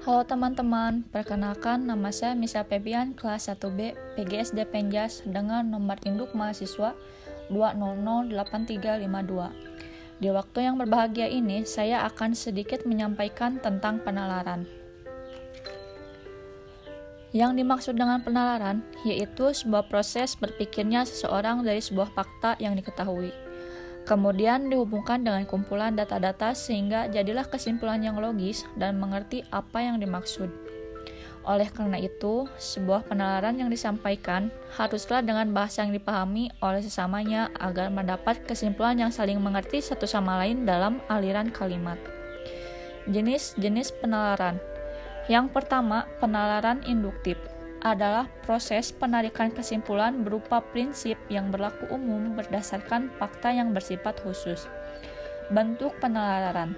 Halo teman-teman, perkenalkan nama saya Misha Pebian, kelas 1B PGSD Penjas dengan nomor induk mahasiswa 2008352. Di waktu yang berbahagia ini, saya akan sedikit menyampaikan tentang penalaran. Yang dimaksud dengan penalaran, yaitu sebuah proses berpikirnya seseorang dari sebuah fakta yang diketahui. Kemudian dihubungkan dengan kumpulan data-data sehingga jadilah kesimpulan yang logis dan mengerti apa yang dimaksud. Oleh karena itu, sebuah penalaran yang disampaikan haruslah dengan bahasa yang dipahami oleh sesamanya agar mendapat kesimpulan yang saling mengerti satu sama lain dalam aliran kalimat. Jenis-jenis penalaran. Yang pertama, penalaran induktif adalah proses penarikan kesimpulan berupa prinsip yang berlaku umum berdasarkan fakta yang bersifat khusus. Bentuk penalaran.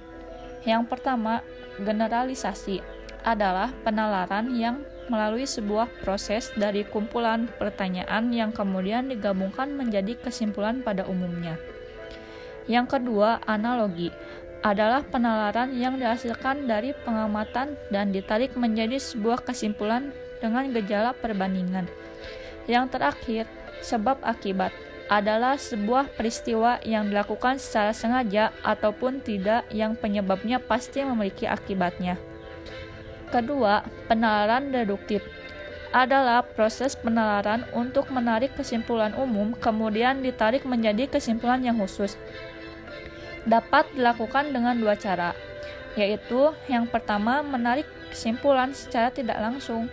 Yang pertama, generalisasi adalah penalaran yang melalui sebuah proses dari kumpulan pertanyaan yang kemudian digabungkan menjadi kesimpulan pada umumnya. Yang kedua, analogi adalah penalaran yang dihasilkan dari pengamatan dan ditarik menjadi sebuah kesimpulan dengan gejala perbandingan. Yang terakhir, sebab akibat adalah sebuah peristiwa yang dilakukan secara sengaja ataupun tidak yang penyebabnya pasti memiliki akibatnya. Kedua, penalaran deduktif adalah proses penalaran untuk menarik kesimpulan umum kemudian ditarik menjadi kesimpulan yang khusus. Dapat dilakukan dengan dua cara, yaitu yang pertama menarik kesimpulan secara tidak langsung,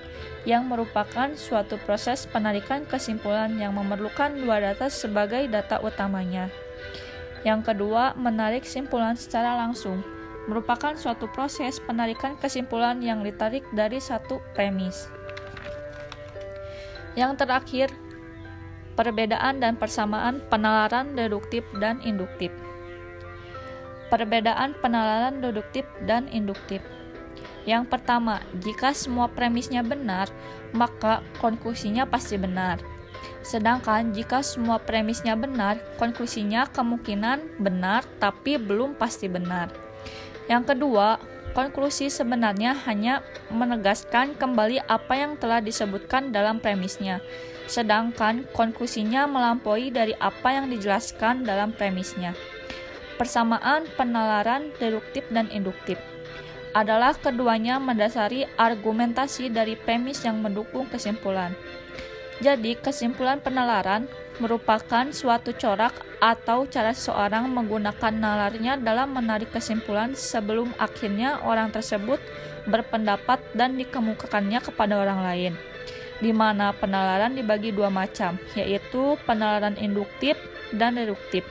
yang merupakan suatu proses penarikan kesimpulan yang memerlukan dua data sebagai data utamanya. Yang kedua, menarik kesimpulan secara langsung, merupakan suatu proses penarikan kesimpulan yang ditarik dari satu premis. Yang terakhir, perbedaan dan persamaan penalaran deduktif dan induktif. Perbedaan penalaran deduktif dan induktif. Yang pertama, jika semua premisnya benar, maka konklusinya pasti benar. Sedangkan jika semua premisnya benar, konklusinya kemungkinan benar tapi belum pasti benar. Yang kedua, konklusi sebenarnya hanya menegaskan kembali apa yang telah disebutkan dalam premisnya. Sedangkan konklusinya melampaui dari apa yang dijelaskan dalam premisnya. Persamaan penalaran deduktif dan induktif adalah keduanya mendasari argumentasi dari premis yang mendukung kesimpulan. Jadi, kesimpulan penalaran merupakan suatu corak atau cara seseorang menggunakan nalarnya dalam menarik kesimpulan sebelum akhirnya orang tersebut berpendapat dan dikemukakannya kepada orang lain. Di mana penalaran dibagi dua macam, yaitu penalaran induktif dan deduktif.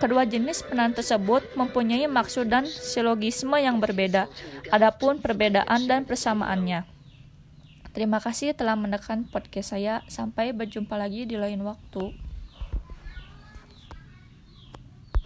Kedua jenis penalaran tersebut mempunyai maksud dan silogisme yang berbeda, adapun perbedaan dan persamaannya. Terima kasih telah mendengarkan podcast saya, sampai berjumpa lagi di lain waktu.